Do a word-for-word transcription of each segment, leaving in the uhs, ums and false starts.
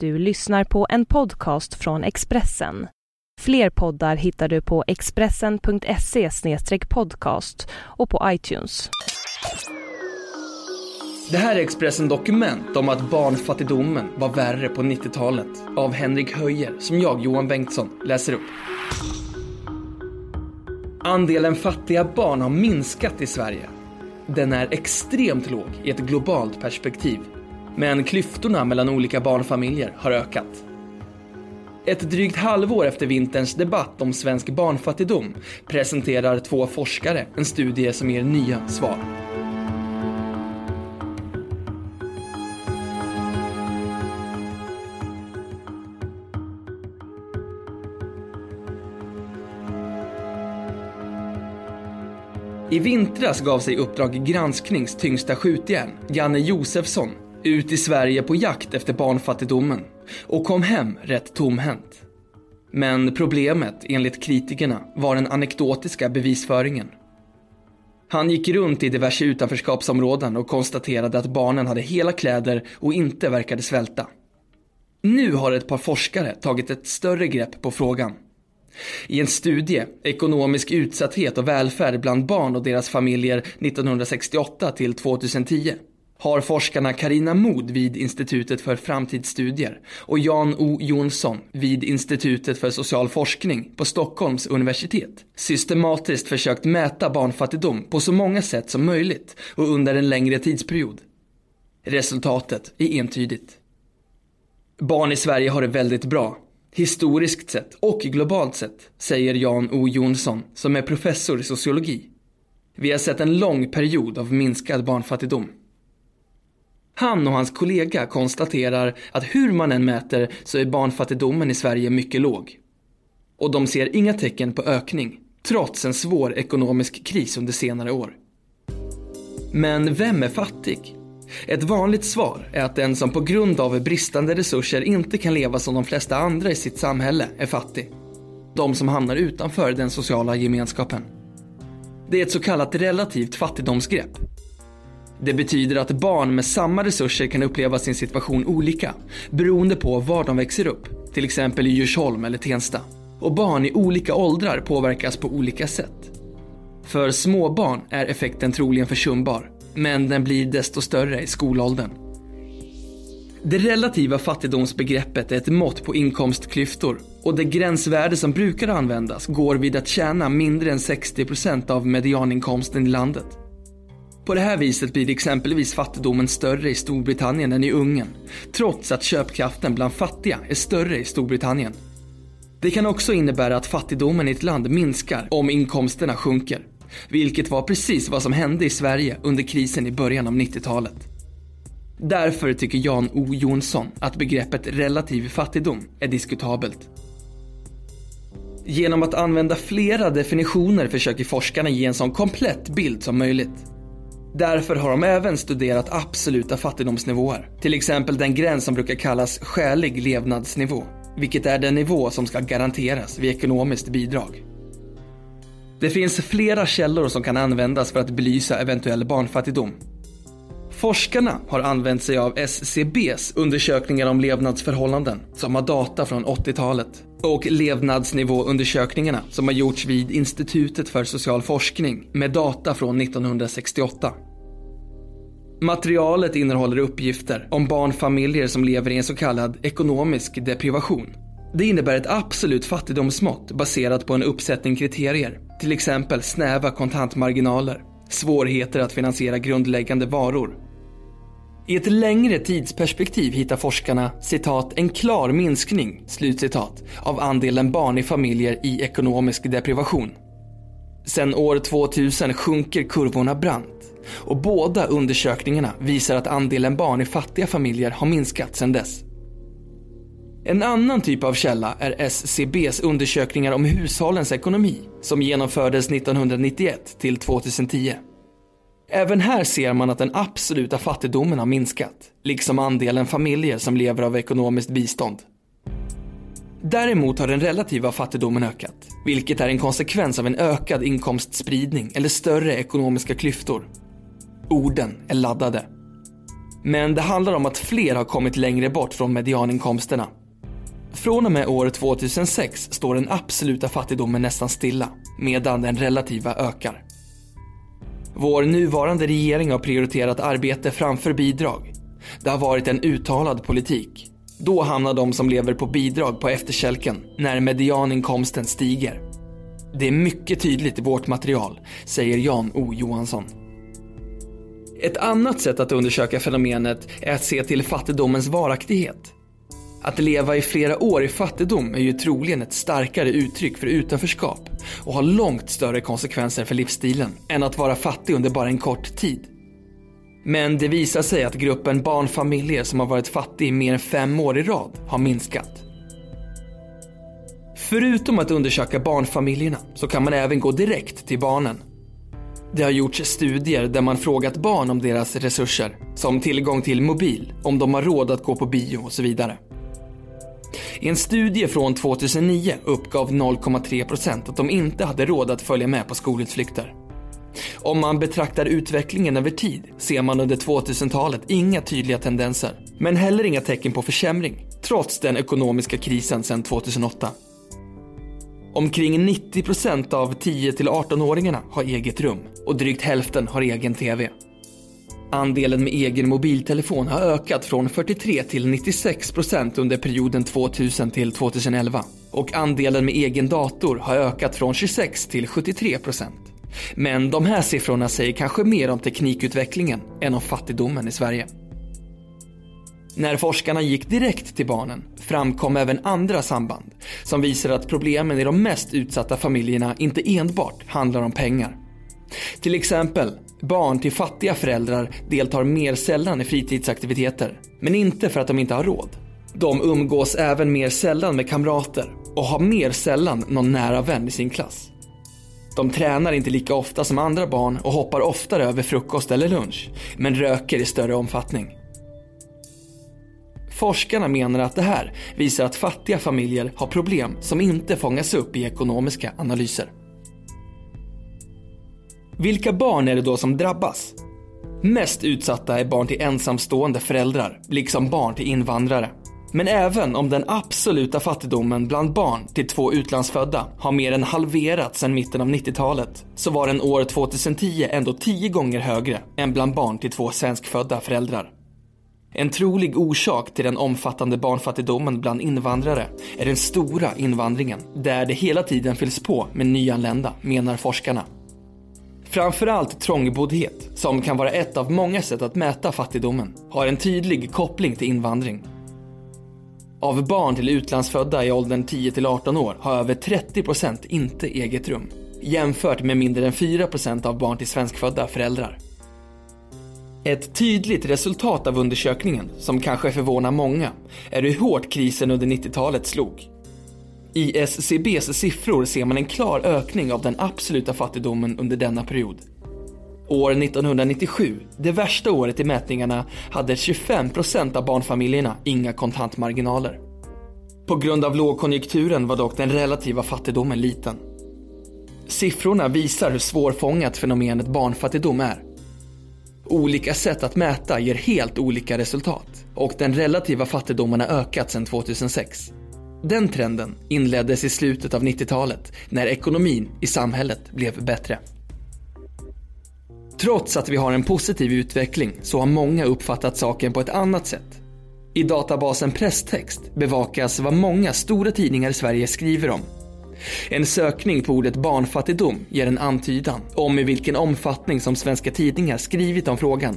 Du lyssnar på en podcast från Expressen. Fler poddar hittar du på expressen punkt se slash podcast och på iTunes. Det här är Expressen dokument om att barnfattigdomen var värre på nittiotalet av Henrik Höjer, som jag, Johan Bengtsson, läser upp. Andelen fattiga barn har minskat i Sverige. Den är extremt låg i ett globalt perspektiv. Men klyftorna mellan olika barnfamiljer har ökat. Ett drygt halvår efter vinterns debatt om svensk barnfattigdom presenterar två forskare en studie som ger nya svar. I vintras gav sig Uppdrag gransknings tyngsta skjutjärn, Janne Josefsson, ut i Sverige på jakt efter barnfattigdomen och kom hem rätt tomhänt. Men problemet, enligt kritikerna, var den anekdotiska bevisföringen. Han gick runt i diverse utanförskapsområden och konstaterade att barnen hade hela kläder och inte verkade svälta. Nu har ett par forskare tagit ett större grepp på frågan. I en studie, Ekonomisk utsatthet och välfärd bland barn och deras familjer nittonhundrasextioåtta till tjugohundratio, har forskarna Karina Mod vid Institutet för framtidsstudier och Jan O. Jonsson vid Institutet för social forskning på Stockholms universitet systematiskt försökt mäta barnfattigdom på så många sätt som möjligt och under en längre tidsperiod. Resultatet är entydigt. Barn i Sverige har det väldigt bra, historiskt sett och globalt sett, säger Jan O. Jonsson, som är professor i sociologi. Vi har sett en lång period av minskad barnfattigdom. Han och hans kollega konstaterar att hur man än mäter så är barnfattigdomen i Sverige mycket låg. Och de ser inga tecken på ökning, trots en svår ekonomisk kris under senare år. Men vem är fattig? Ett vanligt svar är att den som på grund av bristande resurser inte kan leva som de flesta andra i sitt samhälle är fattig. De som hamnar utanför den sociala gemenskapen. Det är ett så kallat relativt fattigdomsgrepp. Det betyder att barn med samma resurser kan uppleva sin situation olika, beroende på var de växer upp, till exempel i Djursholm eller Tensta. Och barn i olika åldrar påverkas på olika sätt. För småbarn är effekten troligen försumbar, men den blir desto större i skolåldern. Det relativa fattigdomsbegreppet är ett mått på inkomstklyftor, och det gränsvärde som brukar användas går vid att tjäna mindre än sextio procent av medianinkomsten i landet. På det här viset blir exempelvis fattigdomen större i Storbritannien än i Ungern, trots att köpkraften bland fattiga är större i Storbritannien. Det kan också innebära att fattigdomen i ett land minskar om inkomsterna sjunker, vilket var precis vad som hände i Sverige under krisen i början av nittiotalet. Därför tycker Jan O. Jonsson att begreppet relativ fattigdom är diskutabelt. Genom att använda flera definitioner försöker forskarna ge en sån komplett bild som möjligt. Därför har de även studerat absoluta fattigdomsnivåer, till exempel den gräns som brukar kallas skälig levnadsnivå, vilket är den nivå som ska garanteras vid ekonomiskt bidrag. Det finns flera källor som kan användas för att belysa eventuell barnfattigdom. Forskarna har använt sig av S C B:s undersökningar om levnadsförhållanden, som har data från åttiotalet, och levnadsnivåundersökningarna som har gjorts vid Institutet för social forskning med data från nittonhundrasextioåtta. Materialet innehåller uppgifter om barnfamiljer som lever i en så kallad ekonomisk deprivation. Det innebär ett absolut fattigdomsmått baserat på en uppsättning kriterier, till exempel snäva kontantmarginaler, svårigheter att finansiera grundläggande varor. I ett längre tidsperspektiv hittar forskarna, citat, en klar minskning, slutcitat, av andelen barn i familjer i ekonomisk deprivation. Sen år tvåtusen sjunker kurvorna brant, och båda undersökningarna visar att andelen barn i fattiga familjer har minskat sedan dess. En annan typ av källa är S C B:s undersökningar om hushållens ekonomi, som genomfördes nittonhundranittioett till tjugohundratio. Även här ser man att den absoluta fattigdomen har minskat, liksom andelen familjer som lever av ekonomiskt bistånd. Däremot har den relativa fattigdomen ökat, vilket är en konsekvens av en ökad inkomstspridning eller större ekonomiska klyftor. Orden är laddade. Men det handlar om att fler har kommit längre bort från medianinkomsterna. Från och med år två tusen sex står den absoluta fattigdomen nästan stilla, medan den relativa ökar. Vår nuvarande regering har prioriterat arbete framför bidrag. Det har varit en uttalad politik. Då hamnar de som lever på bidrag på efterkälken när medianinkomsten stiger. Det är mycket tydligt i vårt material, säger Jan O. Jonsson. Ett annat sätt att undersöka fenomenet är att se till fattigdomens varaktighet. Att leva i flera år i fattigdom är ju troligen ett starkare uttryck för utanförskap och har långt större konsekvenser för livsstilen än att vara fattig under bara en kort tid. Men det visar sig att gruppen barnfamiljer som har varit fattig i mer än fem år i rad har minskat. Förutom att undersöka barnfamiljerna så kan man även gå direkt till barnen. Det har gjorts studier där man frågat barn om deras resurser, som tillgång till mobil, om de har råd att gå på bio och så vidare. I en studie från två tusen nio uppgav noll komma tre procent att de inte hade råd att följa med på skolutflykter. Om man betraktar utvecklingen över tid ser man under tvåtusentalet inga tydliga tendenser, men heller inga tecken på försämring, trots den ekonomiska krisen sedan två tusen åtta. Omkring nittio procent av tio till arton-åringarna har eget rum och drygt hälften har egen tv. Andelen med egen mobiltelefon har ökat från fyrtiotre till nittiosex procent under perioden tvåtusen till tvåtusenelva och andelen med egen dator har ökat från tjugosex till sjuttiotre procent. Men de här siffrorna säger kanske mer om teknikutvecklingen än om fattigdomen i Sverige. När forskarna gick direkt till barnen framkom även andra samband som visar att problemen i de mest utsatta familjerna inte enbart handlar om pengar. Till exempel, barn till fattiga föräldrar deltar mer sällan i fritidsaktiviteter, men inte för att de inte har råd. De umgås även mer sällan med kamrater och har mer sällan någon nära vän i sin klass. De tränar inte lika ofta som andra barn och hoppar oftare över frukost eller lunch, men röker i större omfattning. Forskarna menar att det här visar att fattiga familjer har problem som inte fångas upp i ekonomiska analyser. Vilka barn är det då som drabbas? Mest utsatta är barn till ensamstående föräldrar, liksom barn till invandrare. Men även om den absoluta fattigdomen bland barn till två utlandsfödda har mer än halverats sedan mitten av nittiotalet, så var den år två tusen tio ändå tio gånger högre än bland barn till två svenskfödda föräldrar. En trolig orsak till den omfattande barnfattigdomen bland invandrare är den stora invandringen, där det hela tiden fylls på med nyanlända, menar forskarna. Framförallt trångboddhet, som kan vara ett av många sätt att mäta fattigdomen, har en tydlig koppling till invandring. Av barn till utlandsfödda i åldern tio till arton år har över trettio procent inte eget rum, jämfört med mindre än fyra procent av barn till svenskfödda föräldrar. Ett tydligt resultat av undersökningen, som kanske förvånar många, är hur hårt krisen under nittiotalet slog. I S C B:s siffror ser man en klar ökning av den absoluta fattigdomen under denna period. År nittonhundranittiosju, det värsta året i mätningarna, hade tjugofem procent av barnfamiljerna inga kontantmarginaler. På grund av lågkonjunkturen var dock den relativa fattigdomen liten. Siffrorna visar hur svårfångat fenomenet barnfattigdom är. Olika sätt att mäta ger helt olika resultat och den relativa fattigdomen har ökat sedan två tusen sex. Den trenden inleddes i slutet av nittiotalet när ekonomin i samhället blev bättre. Trots att vi har en positiv utveckling så har många uppfattat saken på ett annat sätt. I databasen Presstext bevakas vad många stora tidningar i Sverige skriver om. En sökning på ordet barnfattigdom ger en antydan om i vilken omfattning som svenska tidningar skrivit om frågan.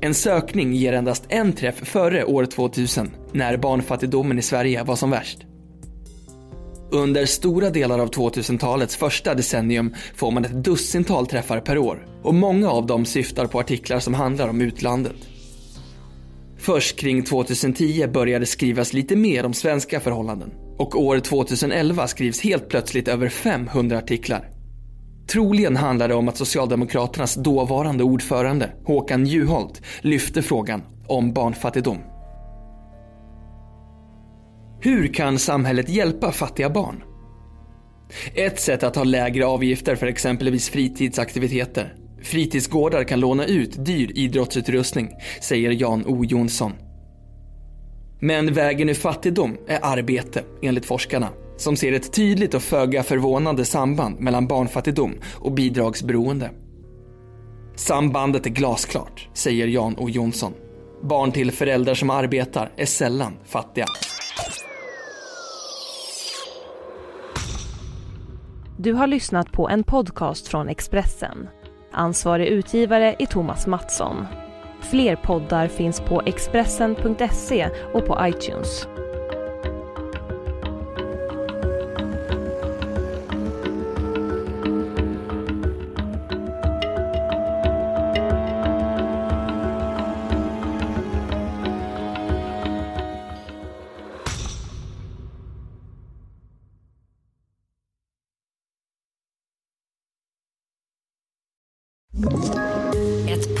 En sökning ger endast en träff före år tvåtusen, när barnfattigdomen i Sverige var som värst. Under stora delar av tvåtusentalets första decennium får man ett dussintal träffar per år, och många av dem syftar på artiklar som handlar om utlandet. Först kring två tusen tio började skrivas lite mer om svenska förhållanden, och år två tusen elva skrivs helt plötsligt över femhundra artiklar. Troligen handlar det om att Socialdemokraternas dåvarande ordförande, Håkan Juholt, lyfte frågan om barnfattigdom. Hur kan samhället hjälpa fattiga barn? Ett sätt att ha lägre avgifter för exempelvis fritidsaktiviteter, Fritidsgårdar kan låna ut dyr idrottsutrustning, säger Jan O. Jonsson. Men vägen ur fattigdom är arbete, enligt forskarna, som ser ett tydligt och föga förvånande samband mellan barnfattigdom och bidragsberoende. Sambandet är glasklart, säger Jan O. Jonsson. Barn till föräldrar som arbetar är sällan fattiga. Du har lyssnat på en podcast från Expressen. Ansvarig utgivare är Thomas Mattsson. Fler poddar finns på Expressen punkt se och på iTunes. Ett